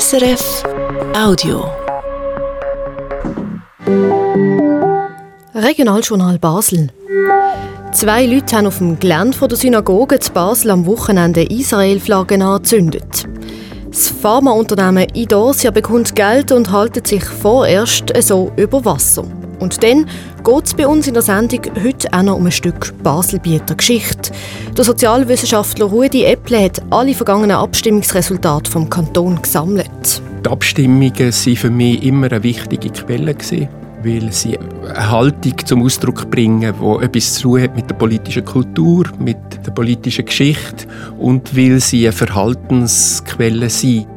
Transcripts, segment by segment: SRF Audio. Regionaljournal Basel. Zwei Leute haben auf dem Gelände der Synagoge zu Basel am Wochenende Israel-Flaggen angezündet. Das Pharmaunternehmen Idorsia bekommt Geld und hält sich vorerst so über Wasser. Und dann geht es bei uns in der Sendung heute auch noch um ein Stück Baselbieter Geschichte. Der Sozialwissenschaftler Ruedi Epple hat alle vergangenen Abstimmungsresultate vom Kanton gesammelt. Die Abstimmungen waren für mich immer eine wichtige Quelle, weil sie eine Haltung zum Ausdruck bringen, die etwas zu tun hat mit der politischen Kultur, mit der politischen Geschichte und weil sie eine Verhaltensquelle sind.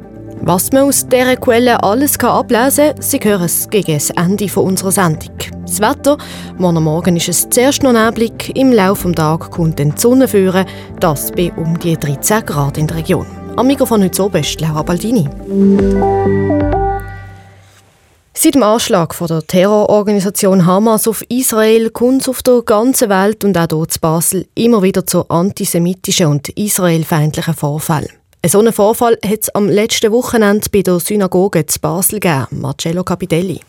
Was man aus dieser Quelle alles ablesen kann, Sie hören es gegen das Ende unserer Sendung. Das Wetter, morgen ist es zuerst noch neblig, im Laufe des Tages kommt dann die Sonne führen, das bei um die 13 Grad in der Region. Am Mikrofon heute so best Laura Baldini. Seit dem Anschlag von der Terrororganisation Hamas auf Israel kommt es auf der ganzen Welt und auch hier in Basel immer wieder zu antisemitischen und israelfeindlichen Vorfällen. Einen solchen Vorfall hat es am letzten Wochenende bei der Synagoge zu Basel gegeben. Marcello Capitelli.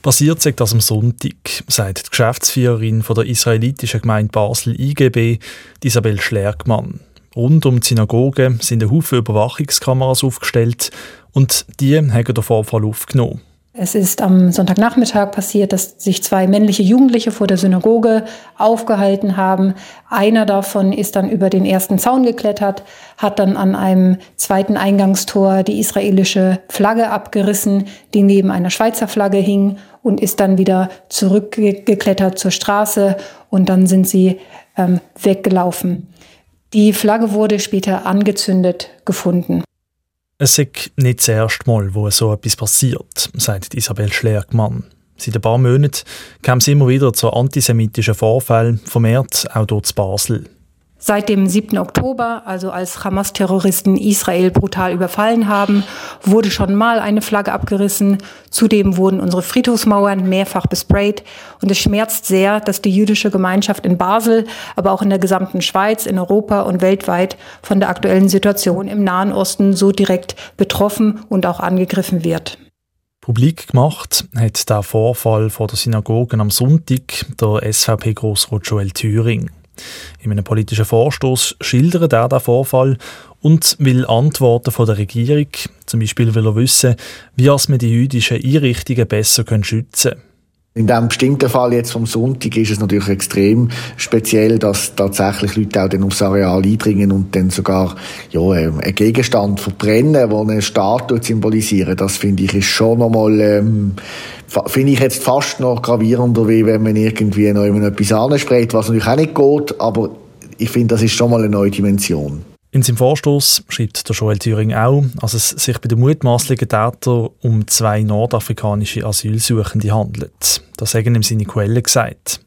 Passiert sei das am Sonntag, sagt die Geschäftsführerin von der israelitischen Gemeinde Basel IGB, Isabel Schlerkmann. Rund um die Synagoge sind ein Haufen Überwachungskameras aufgestellt und die haben den Vorfall aufgenommen. Es ist am Sonntagnachmittag passiert, dass sich zwei männliche Jugendliche vor der Synagoge aufgehalten haben. Einer davon ist dann über den ersten Zaun geklettert, hat dann an einem zweiten Eingangstor die israelische Flagge abgerissen, die neben einer Schweizer Flagge hing, und ist dann wieder zurückgeklettert zur Straße und dann sind sie weggelaufen. Die Flagge wurde später angezündet gefunden. Es ist nicht das erste Mal, wo so etwas passiert, sagt Isabel Schlerkmann. Seit ein paar Monaten kam es immer wieder zu antisemitischen Vorfällen, vermehrt auch hier in Basel. Seit dem 7. Oktober, also als Hamas-Terroristen Israel brutal überfallen haben, wurde schon mal eine Flagge abgerissen. Zudem wurden unsere Friedhofsmauern mehrfach besprayt. Und es schmerzt sehr, dass die jüdische Gemeinschaft in Basel, aber auch in der gesamten Schweiz, in Europa und weltweit von der aktuellen Situation im Nahen Osten so direkt betroffen und auch angegriffen wird. Publik gemacht hat der Vorfall vor der Synagoge am Sonntag der SVP-Grossrat Joel Thüring. In einem politischen Vorstoß schildert er den Vorfall und will Antworten von der Regierung. Zum Beispiel will er wissen, wie man die jüdischen Einrichtungen besser schützen kann. In diesem bestimmten Fall jetzt vom Sonntag ist es natürlich extrem speziell, dass tatsächlich Leute auch dann aufs Areal eindringen und dann sogar einen Gegenstand verbrennen, der eine Statue symbolisiert. Das finde ich ist schon nochmal, finde ich jetzt fast noch gravierender, wie wenn man irgendwie noch etwas anspricht, was natürlich auch nicht geht, aber ich finde, das ist schon mal eine neue Dimension. In seinem Vorstoß schreibt der Joel Thüring auch, dass es sich bei den mutmaßlichen Tätern um zwei nordafrikanische Asylsuchende handelt. Das haben ihm seine Quellen gesagt.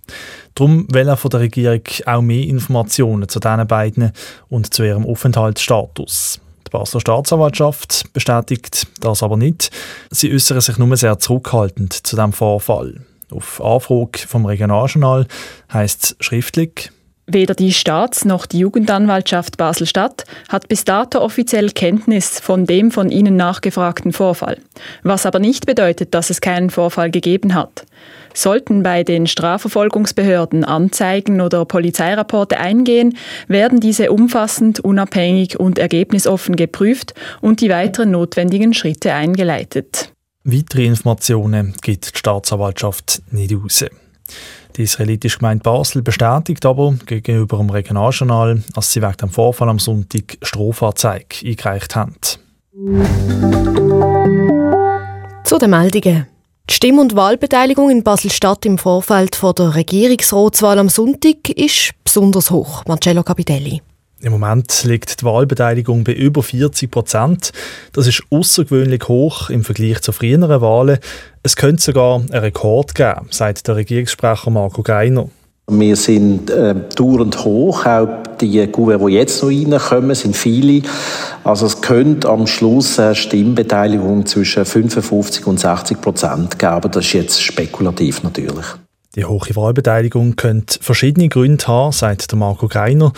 Darum will er von der Regierung auch mehr Informationen zu diesen beiden und zu ihrem Aufenthaltsstatus. Die Basler Staatsanwaltschaft bestätigt das aber nicht. Sie äußern sich nur sehr zurückhaltend zu diesem Vorfall. Auf Anfrage vom Regionaljournal heisst es schriftlich: Weder die Staats- noch die Jugendanwaltschaft Basel-Stadt hat bis dato offiziell Kenntnis von dem von Ihnen nachgefragten Vorfall, was aber nicht bedeutet, dass es keinen Vorfall gegeben hat. Sollten bei den Strafverfolgungsbehörden Anzeigen oder Polizeirapporte eingehen, werden diese umfassend, unabhängig und ergebnisoffen geprüft und die weiteren notwendigen Schritte eingeleitet. Weitere Informationen gibt die Staatsanwaltschaft nicht raus. Die israelitische Gemeinde Basel bestätigt aber gegenüber dem Regionaljournal, dass sie wegen dem Vorfall am Sonntag Strafanzeige eingereicht haben. Zu den Meldungen. Die Stimm- und Wahlbeteiligung in Basel-Stadt im Vorfeld der Regierungsratswahl am Sonntag ist besonders hoch. Marcello Capitelli. Im Moment liegt die Wahlbeteiligung bei über 40%. Das ist außergewöhnlich hoch im Vergleich zu früheren Wahlen. Es könnte sogar einen Rekord geben, sagt der Regierungssprecher Marco Greiner. Wir sind dauernd hoch. Auch die Gouverne, die jetzt noch reinkommen, sind viele. Also es könnte am Schluss eine Stimmbeteiligung zwischen 55% und 60% geben. Aber das ist jetzt spekulativ natürlich. Die hohe Wahlbeteiligung könnte verschiedene Gründe haben, sagt der Marco Greiner.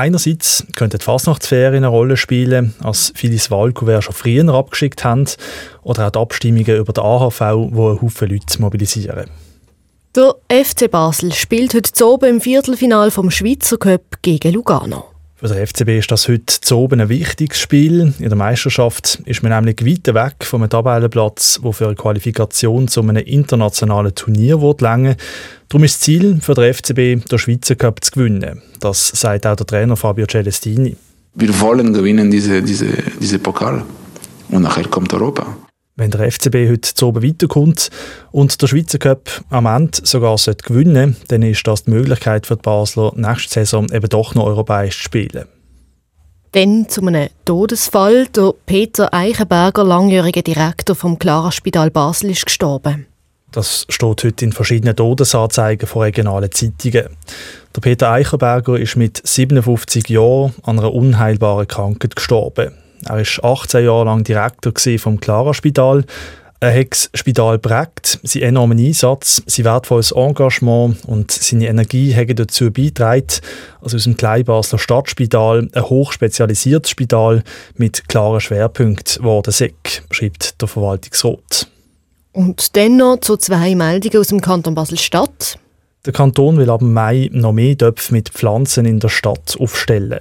Einerseits könnten die Fasnachtsferien eine Rolle spielen, als viele das Wahlkuvert schon früher abgeschickt haben, oder auch die Abstimmungen über den AHV, die einen Haufen Leute mobilisieren. Der FC Basel spielt heute oben im Viertelfinale vom Schweizer Cup gegen Lugano. Für den FCB ist das heute oben ein wichtiges Spiel. In der Meisterschaft ist man nämlich weit weg vom Tabellenplatz, der für eine Qualifikation zu einem internationalen Turnier reichen. Darum ist das Ziel für den FCB, den Schweizer Cup zu gewinnen. Das sagt auch der Trainer Fabio Celestini. Wir wollen gewinnen diese Pokal und nachher kommt Europa. Wenn der FCB heute oben weiterkommt und der Schweizer Cup am Ende sogar gewinnen sollte, dann ist das die Möglichkeit für die Basler, nächste Saison eben doch noch europäisch zu spielen. Dann zu einem Todesfall. Der Peter Eichenberger, langjähriger Direktor vom Clara-Spital Basel, ist gestorben. Das steht heute in verschiedenen Todesanzeigen von regionalen Zeitungen. Der Peter Eichenberger ist mit 57 Jahren an einer unheilbaren Krankheit gestorben. Er war 18 Jahre lang Direktor vom Clara-Spital. Er hat das Spital geprägt, seinen enormen Einsatz, sein wertvolles Engagement und seine Energie haben dazu beigetragen, dass aus dem Kleinbasler Stadtspital ein hochspezialisiertes Spital mit klaren Schwerpunkten geworden ist, schreibt der Verwaltungsrat. Und dann noch zu zwei Meldungen aus dem Kanton Basel-Stadt. Der Kanton will ab Mai noch mehr Töpfe mit Pflanzen in der Stadt aufstellen.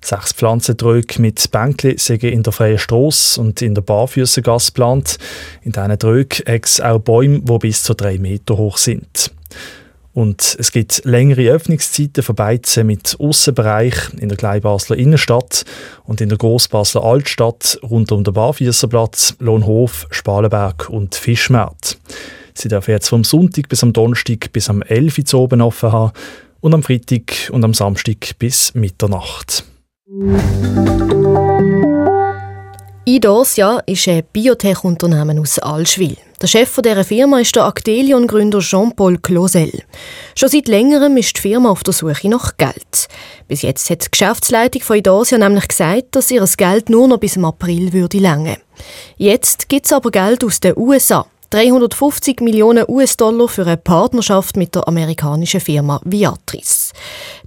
6 Pflanzentröge mit Bänkchen sind in der freien Strasse und in der Barfüssengasse geplant. In diesen Trögen hat es auch Bäume, die bis zu 3 Meter hoch sind. Und es gibt längere Öffnungszeiten für Beizen mit Aussenbereich in der Kleinbasler Innenstadt und in der Grossbasler Altstadt rund um den Barfüssenplatz, Lohnhof, Spalenberg und Fischmarkt. Sie dürfen jetzt vom Sonntag bis am Donnerstag bis am 11 Uhr oben offen haben und am Freitag und am Samstag bis Mitternacht. Idorsia ist ein Biotech-Unternehmen aus Allschwil. Der Chef dieser Firma ist der Actelion-Gründer Jean-Paul Closel. Schon seit Längerem ist die Firma auf der Suche nach Geld. Bis jetzt hat die Geschäftsleitung von Idorsia nämlich gesagt, dass ihr das Geld nur noch bis im April würde lange. Jetzt gibt es aber Geld aus den USA. 350 Millionen US-Dollar für eine Partnerschaft mit der amerikanischen Firma Viatris.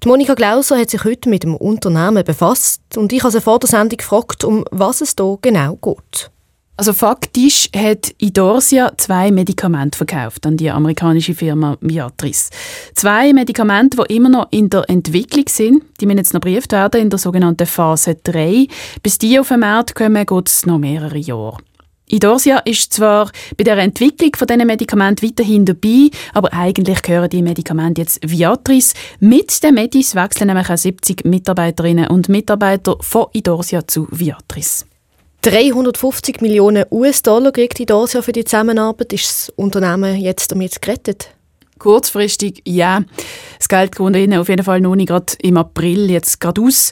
Die Monika Glauser hat sich heute mit dem Unternehmen befasst und ich habe sie vor der Sendung gefragt, um was es hier genau geht. Also faktisch hat Idorsia 2 Medikamente verkauft an die amerikanische Firma Viatris. 2 Medikamente, die immer noch in der Entwicklung sind. Die müssen jetzt noch geprüft werden in der sogenannten Phase 3. Bis die auf den Markt kommen, geht es noch mehrere Jahre. Idorsia ist zwar bei der Entwicklung von diesen Medikamenten weiterhin dabei, aber eigentlich gehören die Medikamente jetzt Viatris. Mit den Medis wechseln nämlich auch 70 Mitarbeiterinnen und Mitarbeiter von Idorsia zu Viatris. 350 Millionen US-Dollar kriegt Idorsia für die Zusammenarbeit. Ist das Unternehmen jetzt damit gerettet? Kurzfristig, ja. Das Geld kommt ihnen auf jeden Fall noch nicht gerade im April jetzt gerade aus.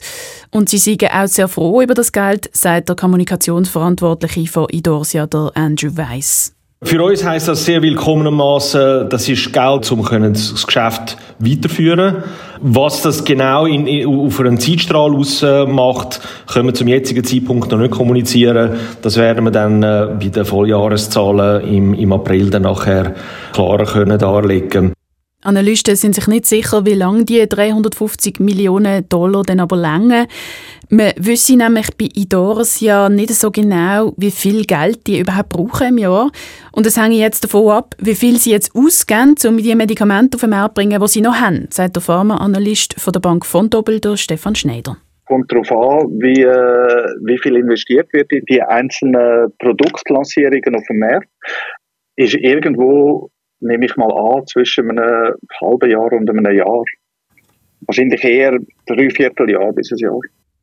Und sie sind auch sehr froh über das Geld, sagt der Kommunikationsverantwortliche von Idorsia, der Andrew Weiss. Für uns heisst das sehr willkommenermassen, das ist Geld, um das Geschäft weiterführen. Was das genau auf einen Zeitstrahl ausmacht, können wir zum jetzigen Zeitpunkt noch nicht kommunizieren. Das werden wir dann bei den Volljahreszahlen im April dann nachher klarer können darlegen. Analysten sind sich nicht sicher, wie lange die 350 Millionen Dollar dann aber lange. Man wüsste nämlich bei Idorsia nicht so genau, wie viel Geld die überhaupt brauchen im Jahr. Und das hängt jetzt davon ab, wie viel sie jetzt ausgeben, um die Medikamente auf den Markt zu bringen, die sie noch haben, sagt der Pharma-Analyst von der Bank Vontobel, Stefan Schneider. Kommt darauf an, wie viel investiert wird in die einzelnen Produktlancierungen auf dem Markt. Ist irgendwo, nehme ich mal an, zwischen einem halben Jahr und einem Jahr. Wahrscheinlich eher 3/4 Jahr bis ein Jahr.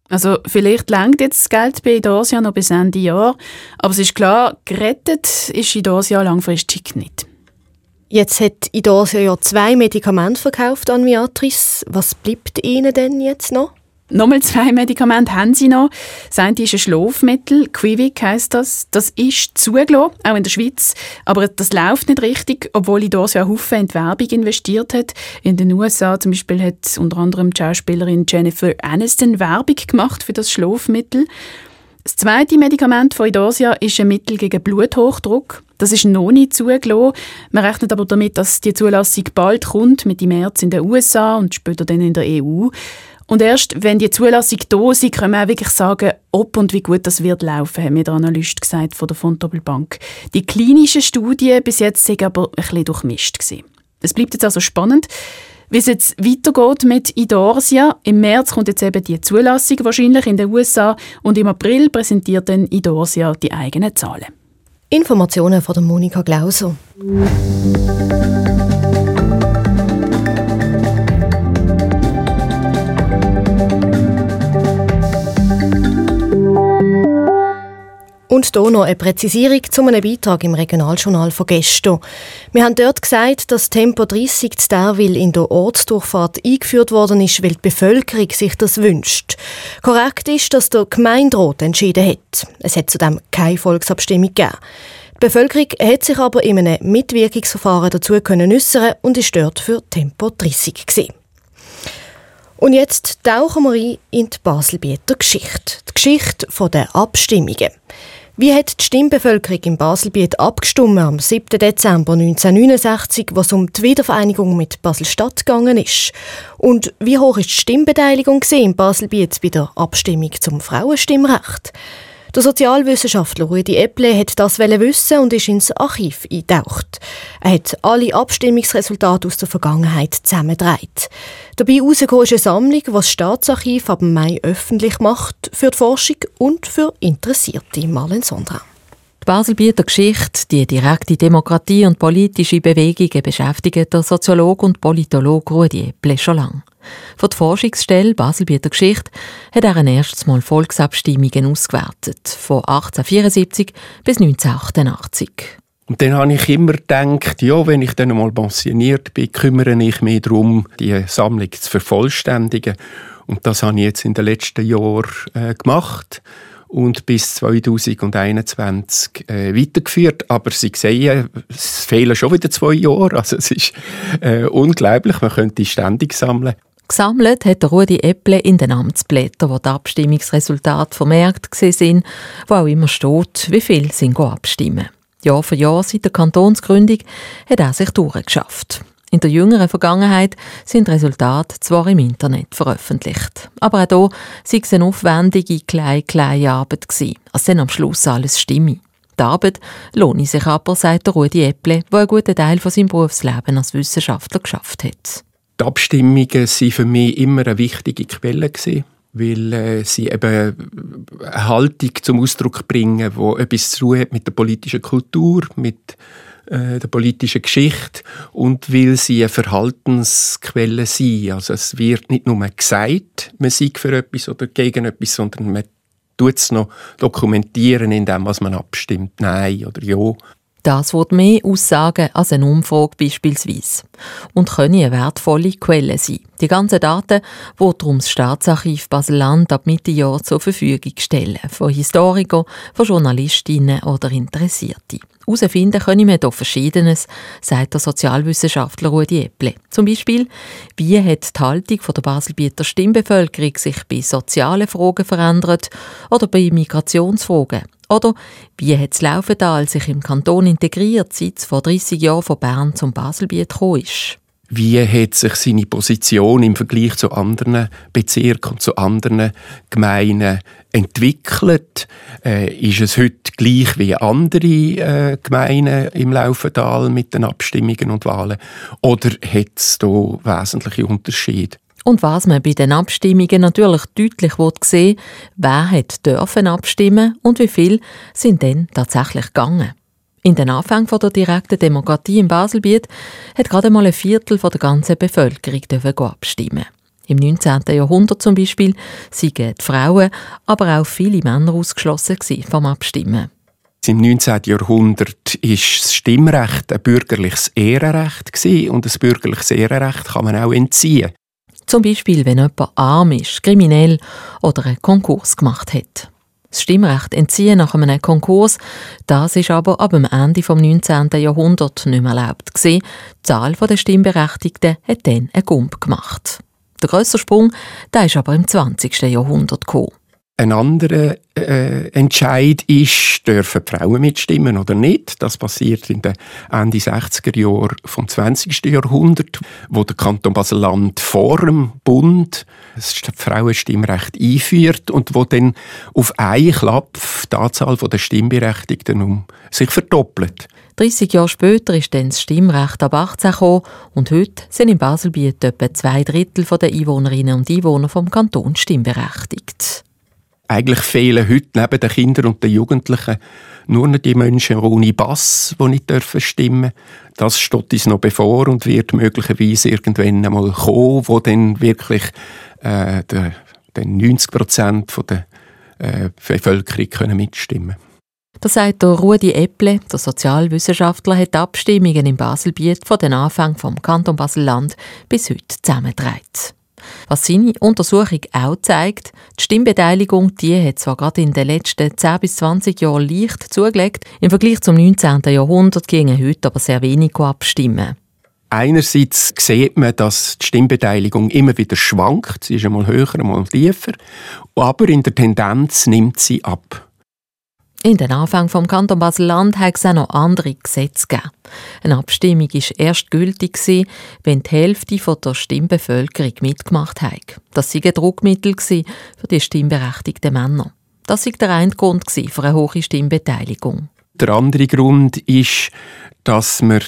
Also vielleicht langt jetzt das Geld bei Idorsia noch bis Ende Jahr, aber es ist klar, gerettet ist Idorsia langfristig nicht. Jetzt hat Idorsia ja 2 Medikamente verkauft an Viatris. Was bleibt ihnen denn jetzt noch? Nochmal 2 Medikamente haben sie noch. Das eine ist ein Schlafmittel, Quivic heisst das. Das ist zugelassen, auch in der Schweiz. Aber das läuft nicht richtig, obwohl Idorsia einen Haufen in die Werbung investiert hat. In den USA zum Beispiel hat unter anderem die Schauspielerin Jennifer Aniston Werbung gemacht für das Schlafmittel. Das zweite Medikament von Idorsia ist ein Mittel gegen Bluthochdruck. Das ist noch nicht zugelassen. Man rechnet aber damit, dass die Zulassung bald kommt, mit dem März in den USA und später dann in der EU. Und erst, wenn die Zulassung da ist, können wir auch wirklich sagen, ob und wie gut das wird laufen, haben mir der Analyst gesagt von der Vontobel Bank. Die klinischen Studien bis jetzt sind aber ein bisschen durchmischt gewesen. Es bleibt jetzt also spannend, wie es jetzt weitergeht mit Idorsia. Im März kommt jetzt eben die Zulassung wahrscheinlich in den USA und im April präsentiert dann Idorsia die eigenen Zahlen. Informationen von der Monika Glauser. Und hier noch eine Präzisierung zu einem Beitrag im Regionaljournal von gestern. Wir haben dort gesagt, dass Tempo 30 in Derwil in der Ortsdurchfahrt eingeführt worden ist, weil die Bevölkerung sich das wünscht. Korrekt ist, dass der Gemeinderat entschieden hat. Es hat zudem keine Volksabstimmung gegeben. Die Bevölkerung hat sich aber in einem Mitwirkungsverfahren dazu äussern und ist dort für Tempo 30 gewesen. Und jetzt tauchen wir ein in die Baselbieter Geschichte. Die Geschichte der Abstimmungen. Wie hat die Stimmbevölkerung in Baselbiet abgestimmt am 7. Dezember 1969, was um die Wiedervereinigung mit Basel-Stadt gegangen ist? Und wie hoch ist die Stimmbeteiligung in Baselbiet bei der Abstimmung zum Frauenstimmrecht? Der Sozialwissenschaftler Ruedi Epple hat das wissen und ist ins Archiv eingetaucht. Er hat alle Abstimmungsresultate aus der Vergangenheit zusammengetragen. Dabei herausgekommen ist eine Sammlung, die das Staatsarchiv ab Mai öffentlich macht, für die Forschung und für Interessierte. Marlen Sondra. Die Baselbieter Geschichte, die direkte Demokratie und politische Bewegungen beschäftigen der Soziologe und Politologe Ruedi Epple schon lange. Von der Forschungsstelle Baselbieter Geschichte hat er ein erstes Mal Volksabstimmungen ausgewertet, von 1874 bis 1988. Und dann habe ich immer gedacht, ja, wenn ich dann einmal pensioniert bin, kümmere ich mich darum, die Sammlung zu vervollständigen. Und das habe ich jetzt in den letzten Jahren gemacht und bis 2021 weitergeführt. Aber Sie sehen, es fehlen schon wieder 2 Jahre. Also es ist unglaublich, man könnte ständig sammeln. Gesammelt hat Ruedi Epple in den Amtsblättern, wo die Abstimmungsresultate vermerkt waren, wo auch immer steht, wie viele sind abstimmen. Jahr für Jahr seit der Kantonsgründung hat er sich durchgeschafft. In der jüngeren Vergangenheit sind die Resultate zwar im Internet veröffentlicht, aber auch hier sei es eine aufwendige, kleine Arbeit gewesen, als dann am Schluss alles stimme. Die Arbeit lohne sich aber, sagt Ruedi Epple, der einen guten Teil von seinem Berufsleben als Wissenschaftler geschafft hat. Die Abstimmungen waren für mich immer eine wichtige Quelle gewesen, weil sie eben eine Haltung zum Ausdruck bringen, die etwas zu tun hat mit der politischen Kultur, mit der politischen Geschichte und weil sie eine Verhaltensquelle sind. Also es wird nicht nur gesagt, man sei für etwas oder gegen etwas, sondern man tut es noch dokumentieren in dem, was man abstimmt, nein oder ja. Das wird mehr aussagen als eine Umfrage beispielsweise und können eine wertvolle Quelle sein. Die ganzen Daten, die darum das Staatsarchiv Basel-Land ab Mitte Jahr zur Verfügung stellen, von Historikern, von Journalistinnen oder Interessierten. Herausfinden können wir hier Verschiedenes, sagt der Sozialwissenschaftler Ruedi Epple. Zum Beispiel, wie hat die Haltung der Baselbieter Stimmbevölkerung sich bei sozialen Fragen verändert oder bei Migrationsfragen? Oder wie hat das Laufental sich im Kanton integriert, seit es vor 30 Jahren von Bern zum Baselbiet gekommen ist? Wie hat sich seine Position im Vergleich zu anderen Bezirken und zu anderen Gemeinden entwickelt? Ist es heute gleich wie andere Gemeinden im Laufental mit den Abstimmungen und Wahlen? Oder hat es da wesentliche Unterschiede? Und was man bei den Abstimmungen natürlich deutlich sehen will, wer hat dürfen abstimmen und wie viele sind dann tatsächlich gegangen. In den Anfängen der direkten Demokratie im Baselbiet hat gerade mal ein Viertel der ganzen Bevölkerung abstimmen. Im 19. Jahrhundert zum Beispiel seien die Frauen, aber auch viele Männer ausgeschlossen vom Abstimmen. Im 19. Jahrhundert war das Stimmrecht ein bürgerliches Ehrenrecht und ein bürgerliches Ehrenrecht kann man auch entziehen. Zum Beispiel, wenn jemand arm ist, kriminell oder einen Konkurs gemacht hat. Das Stimmrecht entziehen nach einem Konkurs, das ist aber ab dem Ende des 19. Jahrhunderts nicht mehr erlaubt gewesen. Die Zahl der Stimmberechtigten hat dann einen Gump gemacht. Der grösste Sprung, der ist aber im 20. Jahrhundert gekommen. Ein anderer Entscheid ist, dürfen Frauen mitstimmen oder nicht. Das passiert in den Ende 60er Jahren vom 20. Jahrhundert, wo der Kanton Basel-Land vor dem Bund das Frauenstimmrecht einführt und wo dann auf einen Klapp die Anzahl der Stimmberechtigten sich verdoppelt. 30 Jahre später ist dann das Stimmrecht ab 18 gekommen und heute sind in Baselbiet etwa 2/3 der Einwohnerinnen und Einwohner vom Kanton stimmberechtigt. Eigentlich fehlen heute neben den Kindern und den Jugendlichen nur noch die Menschen ohne Pass, die nicht stimmen dürfen. Das steht uns noch bevor und wird möglicherweise irgendwann einmal kommen, wo dann wirklich 90% der Bevölkerung können mitstimmen können. Das sagt Ruedi Epple, der Sozialwissenschaftler, hat die Abstimmungen in Baselbiet von den Anfängen vom Kanton Basel-Land bis heute zusammengetragen. Was seine Untersuchung auch zeigt, die Stimmbeteiligung, die hat zwar gerade in den letzten 10 bis 20 Jahren leicht zugelegt, im Vergleich zum 19. Jahrhundert gingen heute aber sehr wenig abstimmen. Einerseits sieht man, dass die Stimmbeteiligung immer wieder schwankt, sie ist einmal höher, einmal tiefer, aber in der Tendenz nimmt sie ab. In den Anfängen des Kantons Basel-Land gab es auch noch andere Gesetze. Eine Abstimmung war erst gültig, wenn die Hälfte der Stimmbevölkerung mitgemacht hat. Das war ein Druckmittel für die stimmberechtigten Männer. Das war der eine Grund für eine hohe Stimmbeteiligung. Der andere Grund ist, dass man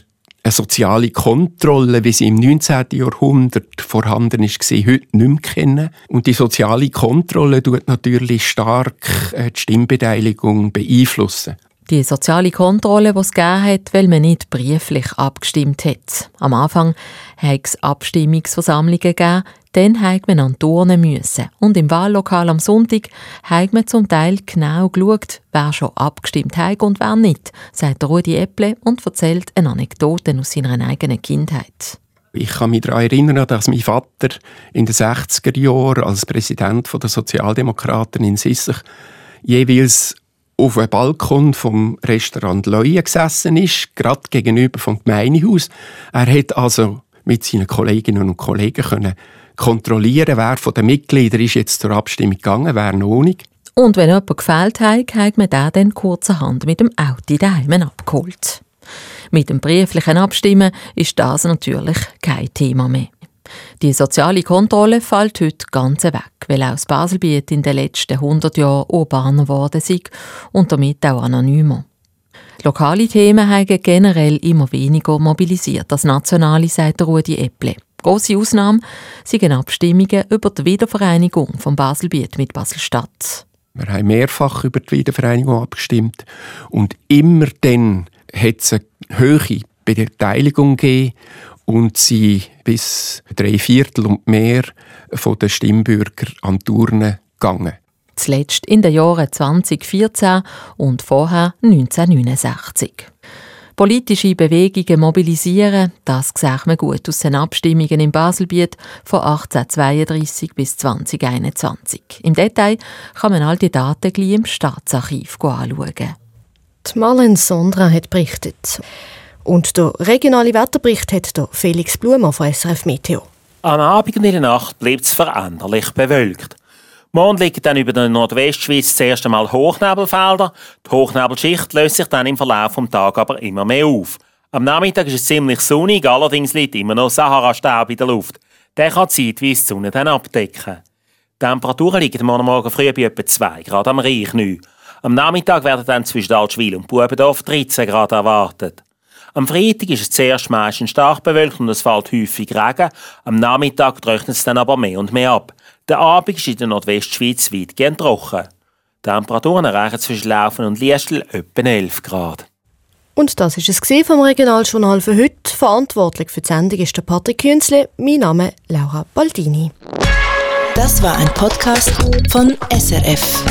eine soziale Kontrolle, wie sie im 19. Jahrhundert vorhanden war, heute nicht mehr kennen. Und die soziale Kontrolle beeinflusst natürlich stark die Stimmbeteiligung. Die soziale Kontrolle, die es gegeben hat, weil man nicht brieflich abgestimmt hat. Am Anfang gab es Abstimmungsversammlungen gegeben, dann musste man an Turnen müssen. Und im Wahllokal am Sonntag hat man zum Teil genau geschaut, wer schon abgestimmt hat und wer nicht, sagt Ruedi Epple und erzählt eine Anekdote aus seiner eigenen Kindheit. Ich kann mich daran erinnern, dass mein Vater in den 60er Jahren als Präsident der Sozialdemokraten in Sissach jeweils auf einem Balkon vom Restaurant Leue gesessen ist, gerade gegenüber vom Gemeindehaus. Er hat also mit seinen Kolleginnen und Kollegen können kontrollieren, wer von den Mitgliedern ist jetzt zur Abstimmung gegangen, wer noch nicht. Und wenn jemand gefehlt hat, hat man den dann kurzerhand mit dem Auto daheim abgeholt. Mit dem brieflichen Abstimmen ist das natürlich kein Thema mehr. Die soziale Kontrolle fällt heute ganz weg, weil auch das Baselbiet in den letzten 100 Jahren urbaner geworden ist und damit auch anonymer. Lokale Themen haben generell immer weniger mobilisiert als nationale, sagt Ruedi Epple. Grosse Ausnahme sind Abstimmungen über die Wiedervereinigung des Baselbiet mit Basel-Stadt. Wir haben mehrfach über die Wiedervereinigung abgestimmt und immer dann hat es eine hohe Beteiligung gegeben. Und sie bis 3/4 und mehr von den Stimmbürgern an die Turnen gegangen. Zuletzt in den Jahren 2014 und vorher 1969. Politische Bewegungen mobilisieren, das sah man gut aus den Abstimmungen im Baselbiet von 1832 bis 2021. Im Detail kann man all die Daten gleich im Staatsarchiv anschauen. Die Marlene Sondra hat berichtet. Und der regionale Wetterbericht hat Felix Blumer von SRF Meteo. Am Abend und in der Nacht bleibt es veränderlich bewölkt. Morgen liegen dann über der Nordwestschweiz zuerst einmal Hochnebelfelder. Die Hochnebelschicht löst sich dann im Verlauf des Tages aber immer mehr auf. Am Nachmittag ist es ziemlich sonnig, allerdings liegt immer noch Sahara-Staub in der Luft. Der kann zeitweise die Sonne dann abdecken. Die Temperaturen liegen morgen früh bei etwa 2 Grad am Reichneu. Am Nachmittag werden dann zwischen Altschwil und Bubendorf 13 Grad erwartet. Am Freitag ist es zuerst meistens stark bewölkt und es fällt häufig Regen. Am Nachmittag trocknet es dann aber mehr und mehr ab. Der Abend ist in der Nordwestschweiz weitgehend trocken. Die Temperaturen erreichen zwischen Laufen und Liestel etwa 11 Grad. Und das war es vom Regionaljournal für heute. Verantwortlich für die Sendung ist der Patrick Künzle. Mein Name ist Laura Baldini. Das war ein Podcast von SRF.